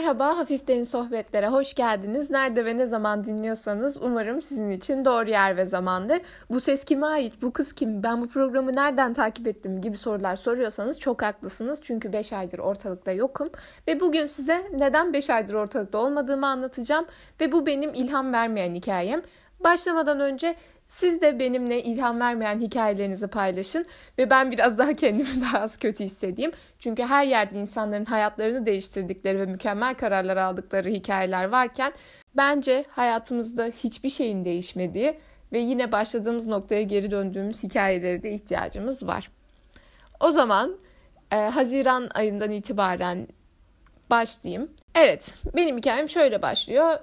Merhaba, Hafifderin Sohbetlere hoş geldiniz. Nerede ve ne zaman dinliyorsanız umarım sizin için doğru yer ve zamandır. Bu ses kime ait, bu kız kim, ben bu programı nereden takip ettim gibi sorular soruyorsanız çok haklısınız. Çünkü 5 aydır ortalıkta yokum ve bugün size neden 5 aydır ortalıkta olmadığımı anlatacağım. Ve bu benim ilham vermeyen hikayem. Başlamadan önce siz de benimle ilham vermeyen hikayelerinizi paylaşın ve ben biraz daha kendimi daha az kötü hissedeyim. Çünkü her yerde insanların hayatlarını değiştirdikleri ve mükemmel kararlar aldıkları hikayeler varken bence hayatımızda hiçbir şeyin değişmediği ve yine başladığımız noktaya geri döndüğümüz hikayelere de ihtiyacımız var. O zaman Haziran ayından itibaren başlayayım. Evet, benim hikayem şöyle başlıyor.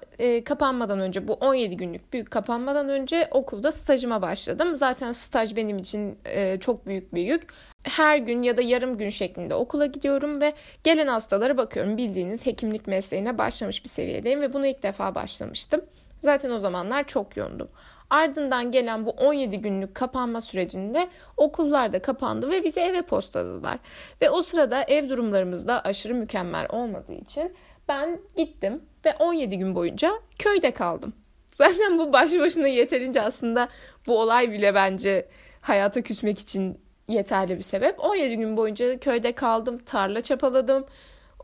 Kapanmadan önce, bu 17 günlük büyük kapanmadan önce okulda stajıma başladım. Zaten staj benim için çok büyük bir yük. Her gün ya da yarım gün şeklinde okula gidiyorum ve gelen hastalara bakıyorum. Bildiğiniz hekimlik mesleğine başlamış bir seviyedeyim ve bunu ilk defa başlamıştım. Zaten o zamanlar çok yoğundum. Ardından gelen bu 17 günlük kapanma sürecinde okullar da kapandı ve bizi eve postaladılar. Ve o sırada ev durumlarımız da aşırı mükemmel olmadığı için ben gittim ve 17 gün boyunca köyde kaldım. Zaten bu baş başına yeterince, aslında bu olay bile bence hayata küsmek için yeterli bir sebep. 17 gün boyunca köyde kaldım, tarla çapaladım,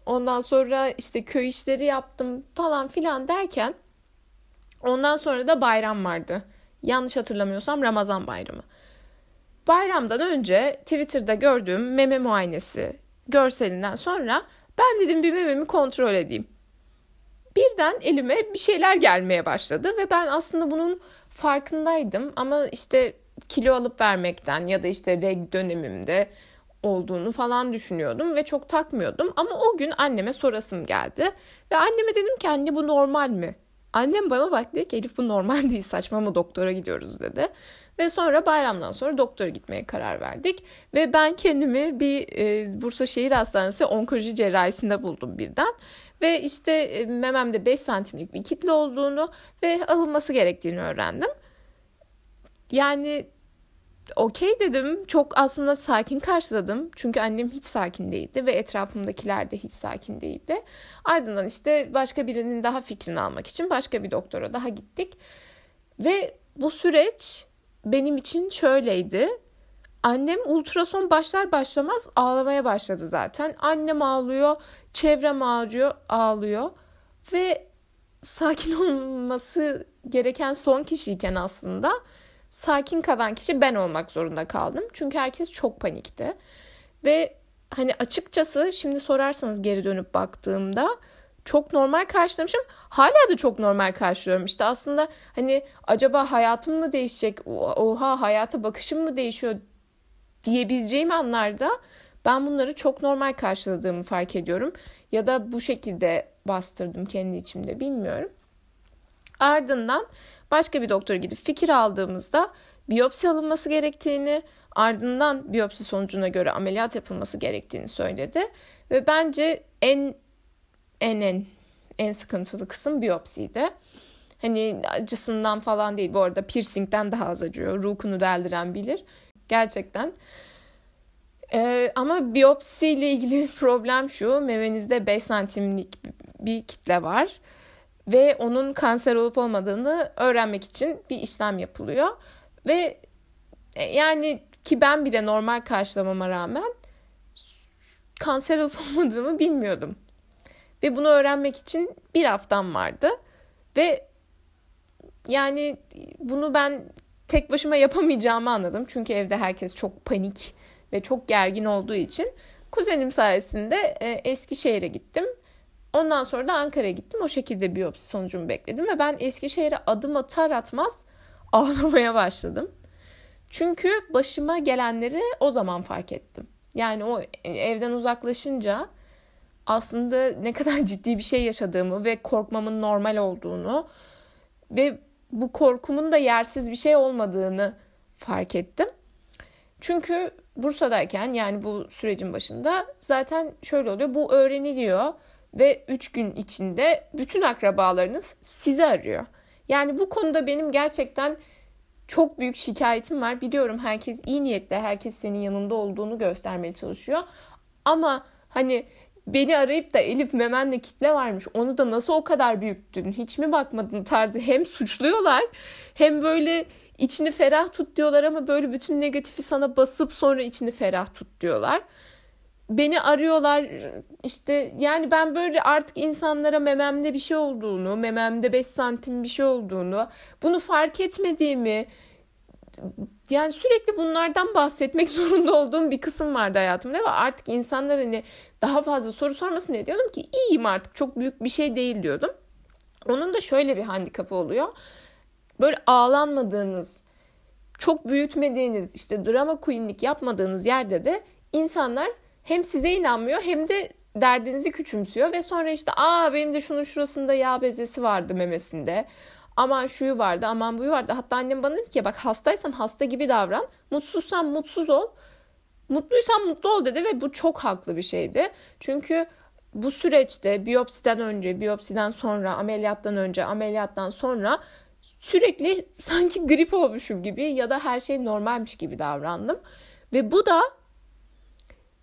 ondan sonra işte köy işleri yaptım falan filan derken ondan sonra da bayram vardı. Yanlış hatırlamıyorsam Ramazan bayramı. Bayramdan önce Twitter'da gördüğüm meme muayenesi görselinden sonra ben dedim bir mememi kontrol edeyim. Birden elime bir şeyler gelmeye başladı ve ben aslında bunun farkındaydım. Ama işte kilo alıp vermekten ya da işte reg dönemimde olduğunu falan düşünüyordum ve çok takmıyordum. Ama o gün anneme sorasım geldi ve anneme dedim ki anne bu normal mi? Annem bana bak dedi ki Elif bu normal değil, saçma mı, doktora gidiyoruz dedi. Ve sonra bayramdan sonra doktora gitmeye karar verdik. Ve ben kendimi bir Bursa Şehir Hastanesi onkoloji cerrahisinde buldum birden. Ve işte mememde 5 santimlik bir kitle olduğunu ve alınması gerektiğini öğrendim. Yani okey dedim, çok aslında sakin karşıladım. Çünkü annem hiç sakin değildi ve etrafımdakiler de hiç sakin değildi. Ardından işte başka birinin daha fikrini almak için başka bir doktora daha gittik. Ve bu süreç benim için şöyleydi. Annem ultrason başlar başlamaz ağlamaya başladı zaten. Annem ağlıyor, çevrem ağlıyor ve sakin olması gereken son kişiyken aslında sakin kalan kişi ben olmak zorunda kaldım. Çünkü herkes çok panikti. Ve hani açıkçası şimdi sorarsanız geri dönüp baktığımda çok normal karşılamışım. Hala da çok normal karşılıyorum. İşte aslında hani acaba hayatım mı değişecek? Oha, hayata bakışım mı değişiyor diyebileceğim anlarda ben bunları çok normal karşıladığımı fark ediyorum. Ya da bu şekilde bastırdım kendi içimde, bilmiyorum. Ardından başka bir doktora gidip fikir aldığımızda biyopsi alınması gerektiğini, ardından biyopsi sonucuna göre ameliyat yapılması gerektiğini söyledi. Ve bence en sıkıntılı kısım biyopsiydi. Hani acısından falan değil. Bu arada piercingden daha az acıyor. Ruhunu deldiren bilir. Gerçekten. Ama biyopsiyle ilgili problem şu. Memenizde 5 santimlik bir kitle var. Ve onun kanser olup olmadığını öğrenmek için bir işlem yapılıyor. Ve yani ki ben bile normal karşılamama rağmen kanser olup olmadığımı bilmiyordum. Ve bunu öğrenmek için bir haftam vardı. Ve yani bunu ben tek başıma yapamayacağımı anladım. Çünkü evde herkes çok panik ve çok gergin olduğu için. Kuzenim sayesinde Eskişehir'e gittim. Ondan sonra da Ankara'ya gittim. O şekilde biyopsi sonucumu bekledim. Ve ben Eskişehir'e adım atar atmaz ağlamaya başladım. Çünkü başıma gelenleri o zaman fark ettim. Yani o evden uzaklaşınca aslında ne kadar ciddi bir şey yaşadığımı ve korkmamın normal olduğunu ve bu korkumun da yersiz bir şey olmadığını fark ettim. Çünkü Bursa'dayken, yani bu sürecin başında zaten şöyle oluyor. Bu öğreniliyor ve 3 gün içinde bütün akrabalarınız sizi arıyor. Yani bu konuda benim gerçekten çok büyük şikayetim var. Biliyorum herkes iyi niyetle, herkes senin yanında olduğunu göstermeye çalışıyor. Ama hani beni arayıp da Elif memenle kitle varmış, onu da nasıl o kadar büyüttün, hiç mi bakmadın tarzı hem suçluyorlar hem böyle içini ferah tut diyorlar ama böyle bütün negatifi sana basıp sonra içini ferah tut diyorlar. Beni arıyorlar işte, yani ben böyle artık insanlara mememde bir şey olduğunu, mememde 5 santim bir şey olduğunu, bunu fark etmediğimi, yani sürekli bunlardan bahsetmek zorunda olduğum bir kısım vardı hayatımda ve artık insanlar hani daha fazla soru sormasın diye diyordum ki iyiyim artık, çok büyük bir şey değil diyordum. Onun da şöyle bir handikapı oluyor. Böyle ağlanmadığınız, çok büyütmediğiniz, işte drama queenlik yapmadığınız yerde de insanlar hem size inanmıyor hem de derdinizi küçümsüyor ve sonra işte benim de şunun şurasında yağ bezesi vardı memesinde. Aman şuyu vardı, aman buyu vardı. Hatta annem bana dedi ki bak hastaysan hasta gibi davran, mutsuzsan mutsuz ol, mutluysan mutlu ol dedi ve bu çok haklı bir şeydi. Çünkü bu süreçte biyopsiden önce, biyopsiden sonra, ameliyattan önce, ameliyattan sonra sürekli sanki grip olmuşum gibi ya da her şey normalmiş gibi davrandım. Ve bu da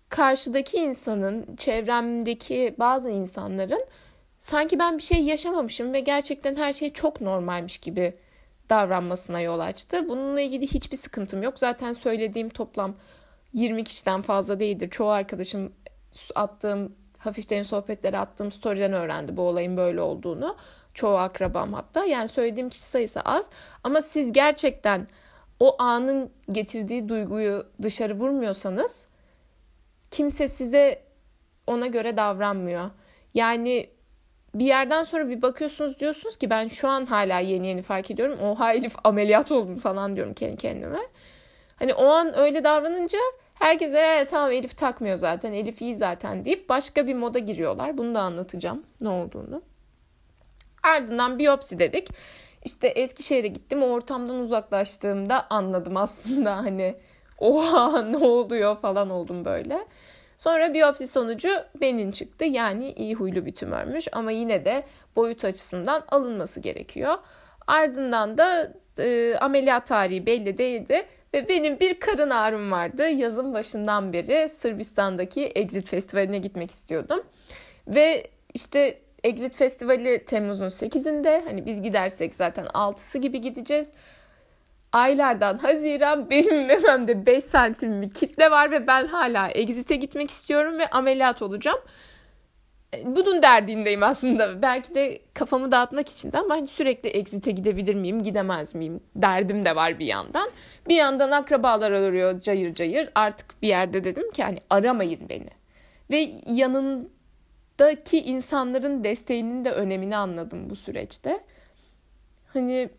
karşıdaki insanın, çevremdeki bazı insanların sanki ben bir şey yaşamamışım ve gerçekten her şey çok normalmiş gibi davranmasına yol açtı. Bununla ilgili hiçbir sıkıntım yok. Zaten söylediğim toplam 20 kişiden fazla değildir. Çoğu arkadaşım attığım, hafiflerin sohbetleri attığım story'den öğrendi bu olayın böyle olduğunu. Çoğu akrabam hatta. Yani söylediğim kişi sayısı az. Ama siz gerçekten o anın getirdiği duyguyu dışarı vurmuyorsanız kimse size ona göre davranmıyor. Yani bir yerden sonra bir bakıyorsunuz diyorsunuz ki ben şu an hala yeni yeni fark ediyorum. Oha Elif ameliyat oldum falan diyorum kendi kendime. Hani o an öyle davranınca herkese tamam Elif takmıyor zaten, Elif iyi zaten deyip başka bir moda giriyorlar. Bunu da anlatacağım ne olduğunu. Ardından biyopsi dedik. İşte Eskişehir'e gittim. O ortamdan uzaklaştığımda anladım aslında hani oha ne oluyor falan oldum böyle. Sonra biyopsi sonucu benim çıktı. Yani iyi huylu bir tümörmüş ama yine de boyut açısından alınması gerekiyor. Ardından da ameliyat tarihi belli değildi ve benim bir karın ağrım vardı. Yazın başından beri Sırbistan'daki Exit Festivali'ne gitmek istiyordum. Ve işte Exit Festivali Temmuz'un 8'inde, hani biz gidersek zaten 6'sı gibi gideceğiz. Aylardan Haziran, benim mememde 5 santim bir kitle var ve ben hala Exit'e gitmek istiyorum ve ameliyat olacağım. Bunun derdindeyim aslında. Belki de kafamı dağıtmak için de ama sürekli Exit'e gidebilir miyim, gidemez miyim derdim de var bir yandan. Bir yandan akrabalar arıyor cayır cayır. Artık bir yerde dedim ki hani aramayın beni. Ve yanındaki insanların desteğinin de önemini anladım bu süreçte. Hani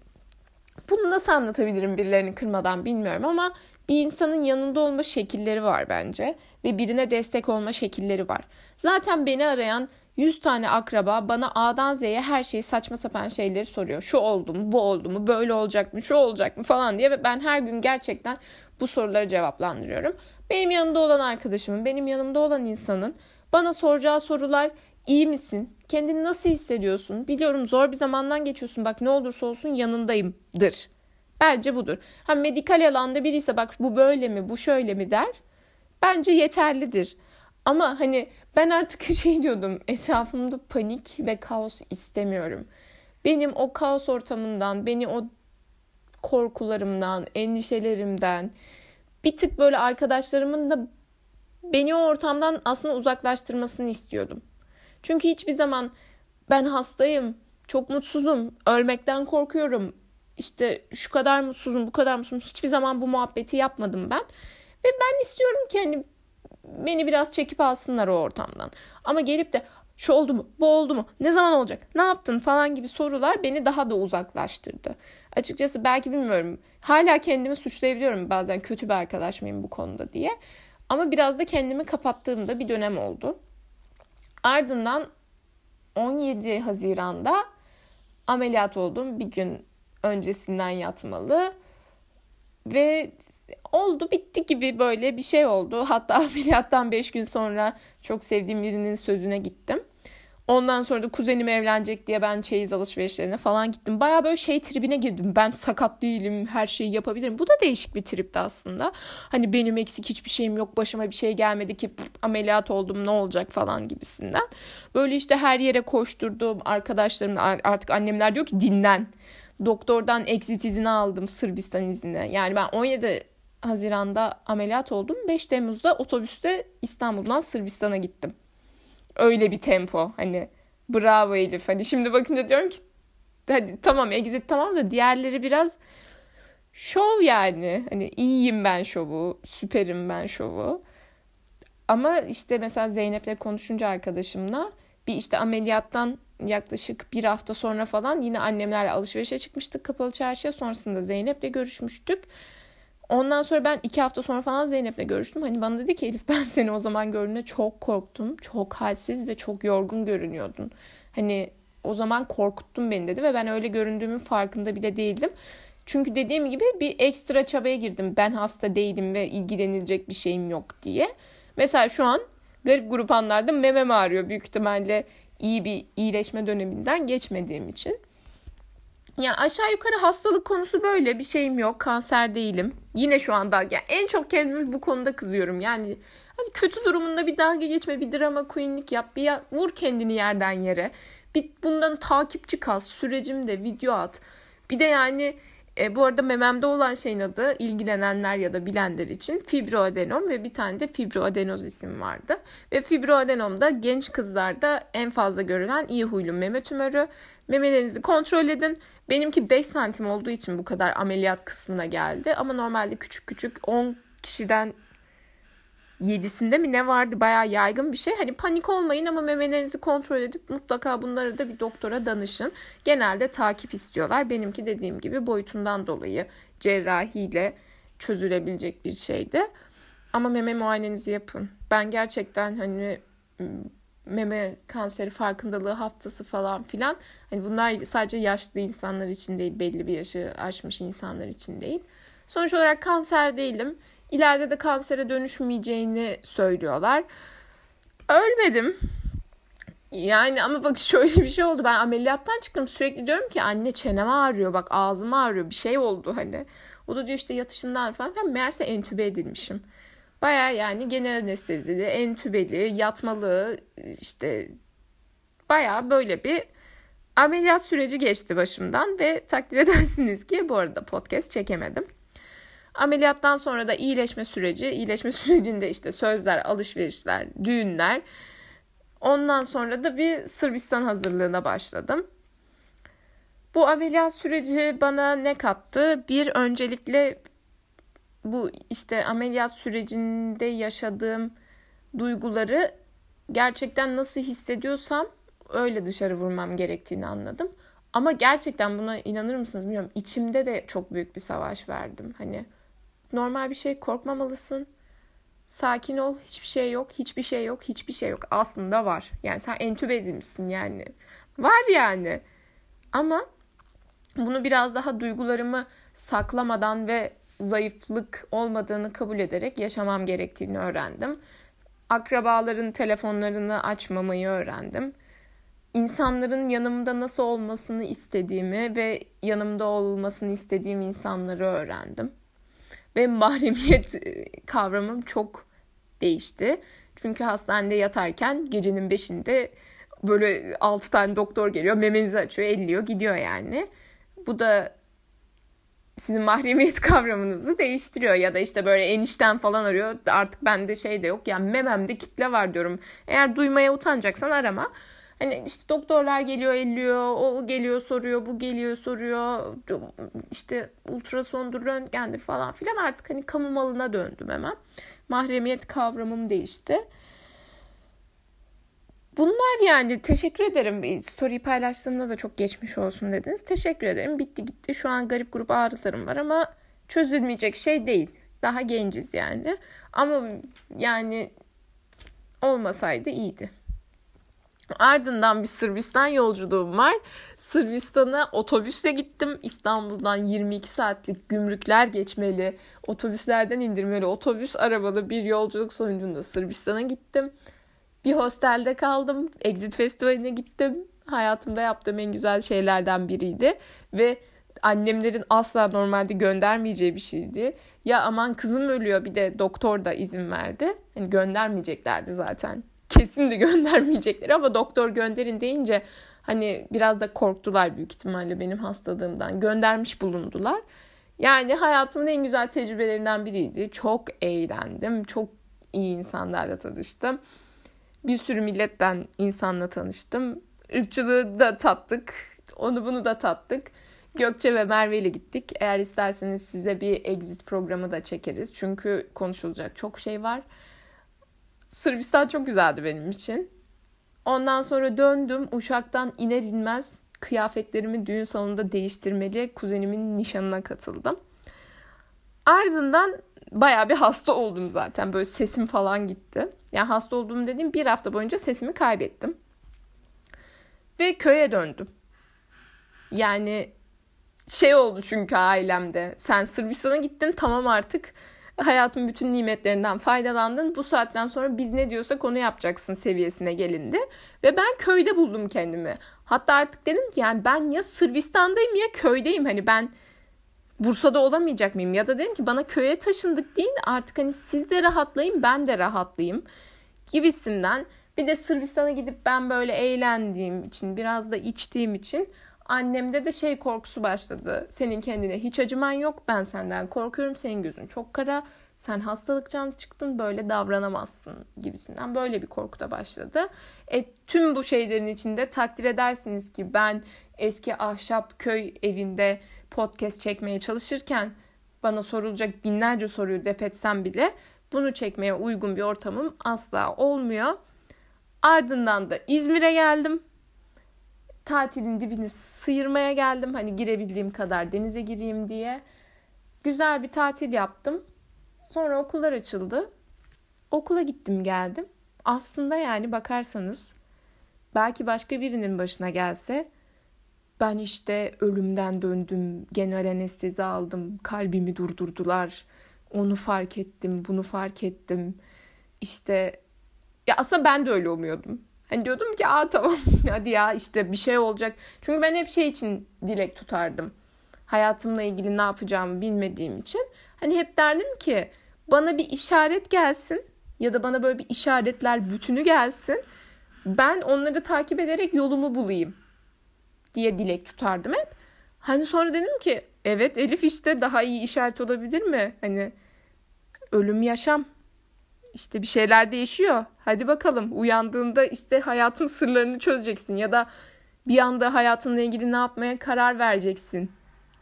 bunu nasıl anlatabilirim birilerini kırmadan bilmiyorum ama bir insanın yanında olma şekilleri var bence ve birine destek olma şekilleri var. Zaten beni arayan 100 tane akraba bana A'dan Z'ye her şeyi, saçma sapan şeyleri soruyor. Şu oldu mu, bu oldu mu, böyle olacak mı, şu olacak mı falan diye ve ben her gün gerçekten bu soruları cevaplandırıyorum. Benim yanımda olan arkadaşımın, benim yanımda olan insanın bana soracağı sorular: İyi misin? Kendini nasıl hissediyorsun? Biliyorum zor bir zamandan geçiyorsun. Bak ne olursa olsun yanındayımdır. Bence budur. Ha, medikal alanda biriyse bak bu böyle mi, bu şöyle mi der. Bence yeterlidir. Ama hani ben artık şey diyordum. Etrafımda panik ve kaos istemiyorum. Benim o kaos ortamından, beni o korkularımdan, endişelerimden, bir tık böyle arkadaşlarımın da beni o ortamdan aslında uzaklaştırmasını istiyordum. Çünkü hiçbir zaman ben hastayım, çok mutsuzum, ölmekten korkuyorum, işte şu kadar mutsuzum, bu kadar mutsuzum, hiçbir zaman bu muhabbeti yapmadım ben. Ve ben istiyorum ki hani beni biraz çekip alsınlar o ortamdan. Ama gelip de şu oldu mu, bu oldu mu, ne zaman olacak, ne yaptın falan gibi sorular beni daha da uzaklaştırdı. Açıkçası belki bilmiyorum, hala kendimi suçlayabiliyorum bazen kötü bir arkadaş mıyım bu konuda diye. Ama biraz da kendimi kapattığımda bir dönem oldu. Ardından 17 Haziran'da ameliyat oldum. Bir gün öncesinden yatmalı. Ve oldu bitti gibi böyle bir şey oldu. Hatta ameliyattan 5 gün sonra çok sevdiğim birinin sözüne gittim. Ondan sonra da kuzenim evlenecek diye ben çeyiz alışverişlerine falan gittim. Baya böyle şey tribine girdim. Ben sakat değilim, her şeyi yapabilirim. Bu da değişik bir tripti aslında. Hani benim eksik hiçbir şeyim yok, başıma bir şey gelmedi ki ameliyat oldum ne olacak falan gibisinden. Böyle işte her yere koşturdum. Arkadaşlarım, artık annemler diyor ki dinlen. Doktordan exit izni aldım, Sırbistan izni. Yani ben 17 Haziran'da ameliyat oldum. 5 Temmuz'da otobüste İstanbul'dan Sırbistan'a gittim. Öyle bir tempo, hani bravo Elif, hani şimdi bakınca diyorum ki hadi tamam exit tamam da diğerleri biraz şov yani, hani iyiyim ben şovu, süperim ben şovu. Ama işte mesela Zeynep'le konuşunca arkadaşımla bir işte ameliyattan yaklaşık bir hafta sonra falan yine annemlerle alışverişe çıkmıştık kapalı çarşıya, sonrasında Zeynep'le görüşmüştük. Ondan sonra ben 2 hafta sonra falan Zeynep'le görüştüm. Hani bana dedi ki Elif ben seni o zaman gördüğümde çok korktum. Çok halsiz ve çok yorgun görünüyordun. Hani o zaman korkuttun beni dedi ve ben öyle göründüğümün farkında bile değildim. Çünkü dediğim gibi bir ekstra çabaya girdim. Ben hasta değilim ve ilgilenilecek bir şeyim yok diye. Mesela şu an garip grup anlarda memem ağrıyor. Büyük ihtimalle iyi bir iyileşme döneminden geçmediğim için. Ya aşağı yukarı hastalık konusu böyle, bir şeyim yok, kanser değilim. Yine şu anda yani en çok kendimi bu konuda kızıyorum. Yani hani kötü durumunda bir dalga geçme, bir drama queenlik yap, bir vur kendini yerden yere. Bir bundan takipçi kas, sürecimde video at. Bir de yani bu arada mememde olan şeyin adı, ilgilenenler ya da bilenler için, fibroadenom ve bir tane de fibroadenoz isim vardı. Ve fibroadenom da genç kızlarda en fazla görülen iyi huylu meme tümörü. Memelerinizi kontrol edin. Benimki 5 santim olduğu için bu kadar ameliyat kısmına geldi. Ama normalde küçük küçük 10 kişiden 7'sinde mi ne vardı, bayağı yaygın bir şey. Hani panik olmayın ama memelerinizi kontrol edip mutlaka bunları da bir doktora danışın. Genelde takip istiyorlar. Benimki dediğim gibi boyutundan dolayı cerrahiyle çözülebilecek bir şeydi. Ama meme muayenenizi yapın. Ben gerçekten hani meme kanseri farkındalığı haftası falan filan, hani bunlar sadece yaşlı insanlar için değil, belli bir yaşı aşmış insanlar için değil. Sonuç olarak kanser değilim. İleride de kansere dönüşmeyeceğini söylüyorlar. Ölmedim. Yani ama bak şöyle bir şey oldu. Ben ameliyattan çıktım. Sürekli diyorum ki anne çenem ağrıyor. Bak ağzım ağrıyor. Bir şey oldu hani. O da diyor işte yatışından falan. Ben meğerse entübe edilmişim. Baya yani genel anestezili, entübeli, yatmalı, işte baya böyle bir ameliyat süreci geçti başımdan ve takdir edersiniz ki bu arada podcast çekemedim. Ameliyattan sonra da iyileşme süreci, iyileşme sürecinde işte sözler, alışverişler, düğünler. Ondan sonra da bir Sırbistan hazırlığına başladım. Bu ameliyat süreci bana ne kattı? Bir, öncelikle bu işte ameliyat sürecinde yaşadığım duyguları gerçekten nasıl hissediyorsam öyle dışarı vurmam gerektiğini anladım. Ama gerçekten buna inanır mısınız bilmiyorum. İçimde de çok büyük bir savaş verdim. Hani normal bir şey, korkmamalısın. Sakin ol. Hiçbir şey yok. Hiçbir şey yok. Hiçbir şey yok. Aslında var. Yani sen entübe edilmişsin yani. Var yani. Ama bunu biraz daha duygularımı saklamadan ve zayıflık olmadığını kabul ederek yaşamam gerektiğini öğrendim. Akrabaların telefonlarını açmamayı öğrendim. İnsanların yanımda nasıl olmasını istediğimi ve yanımda olmasını istediğim insanları öğrendim. Ve mahremiyet kavramım çok değişti. Çünkü hastanede yatarken gecenin 5'inde böyle 6 tane doktor geliyor, memenizi açıyor, elliyor, gidiyor yani. Bu da sizin mahremiyet kavramınızı değiştiriyor. Ya da işte böyle enişten falan arıyor. Artık bende şey de yok. Yani mememde kitle var diyorum. Eğer duymaya utanacaksan arama. Hani işte doktorlar geliyor elliyor. O geliyor soruyor. Bu geliyor soruyor. İşte ultrasondur, röntgendir falan filan. Artık hani kamu malına döndüm hemen. Mahremiyet kavramım değişti. Bunlar yani. Teşekkür ederim. Story'yi paylaştığımda da çok geçmiş olsun dediniz. Teşekkür ederim. Bitti gitti. Şu an garip grup ağrılarım var ama çözülmeyecek şey değil. Daha genciz yani. Ama yani olmasaydı iyiydi. Ardından bir Sırbistan yolculuğum var. Sırbistan'a otobüsle gittim. İstanbul'dan 22 saatlik gümrükler geçmeli, otobüslerden indirmeli, otobüs arabalı bir yolculuk sonucunda Sırbistan'a gittim. Bir hostelde kaldım. Exit Festivali'ne gittim. Hayatımda yaptığım en güzel şeylerden biriydi. Ve annemlerin asla normalde göndermeyeceği bir şeydi. Ya aman kızım ölüyor, bir de doktor da izin verdi. Hani göndermeyeceklerdi zaten. Kesin de göndermeyecekler ama doktor gönderin deyince hani biraz da korktular büyük ihtimalle benim hastalığımdan. Göndermiş bulundular. Yani hayatımın en güzel tecrübelerinden biriydi. Çok eğlendim. Çok iyi insanlarla tanıştım. Bir sürü milletten insanla tanıştım. Irkçılığı da tattık. Onu bunu da tattık. Gökçe ve Merve ile gittik. Eğer isterseniz size bir exit programı da çekeriz. Çünkü konuşulacak çok şey var. Sırbistan çok güzeldi benim için. Ondan sonra döndüm. Uşak'tan iner inmez kıyafetlerimi düğün salonunda değiştirmeli. Kuzenimin nişanına katıldım. Ardından bayağı bir hasta oldum zaten. Böyle sesim falan gitti. Yani hasta olduğum dediğim bir hafta boyunca sesimi kaybettim. Ve köye döndüm. Yani şey oldu çünkü ailemde. Sen Sırbistan'a gittin, tamam artık hayatın bütün nimetlerinden faydalandın. Bu saatten sonra biz ne diyorsak onu yapacaksın seviyesine gelindi. Ve ben köyde buldum kendimi. Hatta artık dedim ki yani ben ya Sırbistan'dayım ya köydeyim. Hani ben Bursa'da olamayacak mıyım? Ya da dedim ki bana köye taşındık değil de artık hani siz de rahatlayın ben de rahatlayayım gibisinden. Bir de Sırbistan'a gidip ben böyle eğlendiğim için, biraz da içtiğim için annemde de şey korkusu başladı. Senin kendine hiç acıman yok. Ben senden korkuyorum. Senin gözün çok kara. Sen hastalıktan çıktın. Böyle davranamazsın gibisinden. Böyle bir korku da başladı. Tüm bu şeylerin içinde takdir edersiniz ki ben eski ahşap köy evinde podcast çekmeye çalışırken bana sorulacak binlerce soruyu def etsem bile bunu çekmeye uygun bir ortamım asla olmuyor. Ardından da İzmir'e geldim. Tatilin dibini sıyırmaya geldim. Hani girebildiğim kadar denize gireyim diye. Güzel bir tatil yaptım. Sonra okullar açıldı. Okula gittim geldim. Aslında yani bakarsanız belki başka birinin başına gelse ben işte ölümden döndüm, genel anestezi aldım, kalbimi durdurdular. Onu fark ettim, bunu fark ettim. İşte ya aslında ben de öyle umuyordum. Hani diyordum ki tamam hadi ya işte bir şey olacak. Çünkü ben hep şey için dilek tutardım. Hayatımla ilgili ne yapacağımı bilmediğim için. Hani hep derdim ki bana bir işaret gelsin ya da bana böyle bir işaretler bütünü gelsin. Ben onları takip ederek yolumu bulayım diye dilek tutardım hep. Hani sonra dedim ki evet Elif işte daha iyi işaret olabilir mi? Hani ölüm yaşam. İşte bir şeyler değişiyor. Hadi bakalım uyandığında işte hayatın sırlarını çözeceksin ya da bir anda hayatınla ilgili ne yapmaya karar vereceksin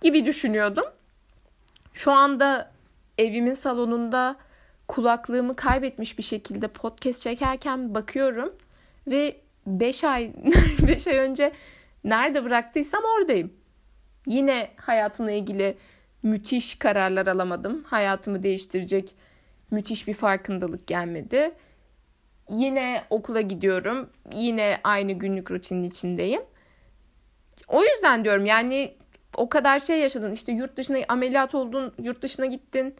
gibi düşünüyordum. Şu anda evimin salonunda kulaklığımı kaybetmiş bir şekilde podcast çekerken bakıyorum ve 5 ay önce nerede bıraktıysam oradayım. Yine hayatımla ilgili müthiş kararlar alamadım. Hayatımı değiştirecek müthiş bir farkındalık gelmedi. Yine okula gidiyorum. Yine aynı günlük rutinin içindeyim. O yüzden diyorum yani o kadar şey yaşadın. İşte yurt dışına ameliyat oldun, yurt dışına gittin,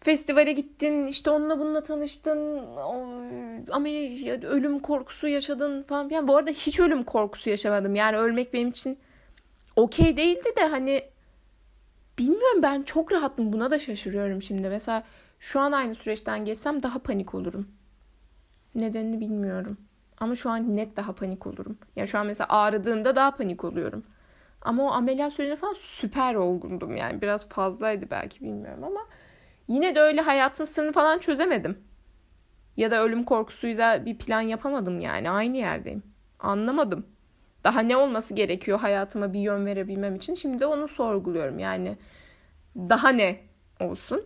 festivale gittin, işte onunla bununla tanıştın, ama ölüm korkusu yaşadın falan. Yani bu arada hiç ölüm korkusu yaşamadım. Yani ölmek benim için okey değildi de hani bilmiyorum, ben çok rahattım. Buna da şaşırıyorum şimdi. Mesela şu an aynı süreçten geçsem daha panik olurum. Nedenini bilmiyorum. Ama şu an net daha panik olurum. Yani şu an mesela ağrıdığında daha panik oluyorum. Ama o ameliyat sürecinde falan süper olgundum yani. Biraz fazlaydı belki, bilmiyorum ama yine de öyle hayatın sırrını falan çözemedim. Ya da ölüm korkusuyla bir plan yapamadım yani. Aynı yerdeyim. Anlamadım. Daha ne olması gerekiyor hayatıma bir yön verebilmem için? Şimdi de onu sorguluyorum yani. Daha ne olsun?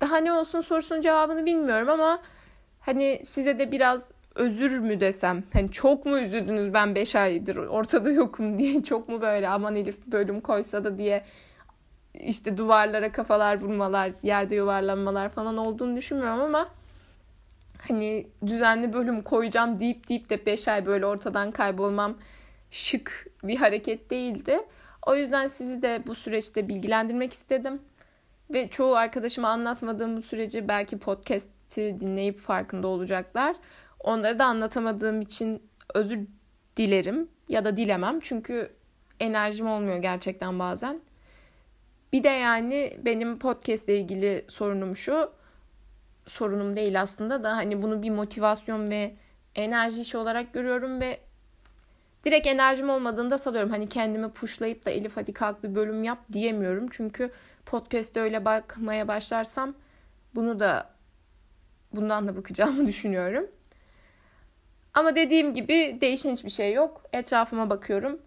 Daha ne olsun sorusunun cevabını bilmiyorum ama hani size de biraz özür mü desem? Hani çok mu üzüldünüz ben 5 aydır ortada yokum diye? Çok mu böyle aman Elif bölüm koysa da diye işte duvarlara kafalar vurmalar, yerde yuvarlanmalar falan olduğunu düşünmüyorum ama hani düzenli bölüm koyacağım deyip de 5 ay böyle ortadan kaybolmam şık bir hareket değildi. O yüzden sizi de bu süreçte bilgilendirmek istedim. Ve çoğu arkadaşıma anlatmadığım bu süreci belki podcast'i dinleyip farkında olacaklar. Onları da anlatamadığım için özür dilerim ya da dilemem. Çünkü enerjim olmuyor gerçekten bazen. Bir de yani benim podcast ile ilgili sorunum şu. Sorunum değil aslında da hani bunu bir motivasyon ve enerji işi olarak görüyorum ve direkt enerjim olmadığında salıyorum. Hani kendimi pushlayıp da Elif hadi kalk bir bölüm yap diyemiyorum. Çünkü podcast'e öyle bakmaya başlarsam bundan da bakacağımı düşünüyorum. Ama dediğim gibi değişen hiçbir şey yok. Etrafıma bakıyorum.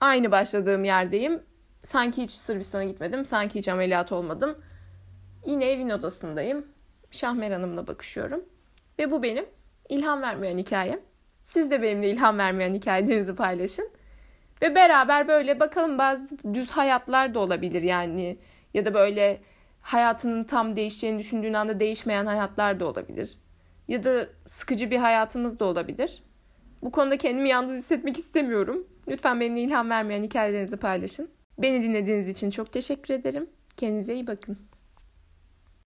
Aynı başladığım yerdeyim. Sanki hiç Sırbistan'a gitmedim. Sanki hiç ameliyat olmadım. Yine evin odasındayım. Şahmer Hanım'la bakışıyorum. Ve bu benim ilham vermeyen hikayem. Siz de benimle ilham vermeyen hikayelerinizi paylaşın. Ve beraber böyle bakalım, bazı düz hayatlar da olabilir yani. Ya da böyle hayatının tam değişeceğini düşündüğün anda değişmeyen hayatlar da olabilir. Ya da sıkıcı bir hayatımız da olabilir. Bu konuda kendimi yalnız hissetmek istemiyorum. Lütfen benimle ilham vermeyen hikayelerinizi paylaşın. Beni dinlediğiniz için çok teşekkür ederim. Kendinize iyi bakın.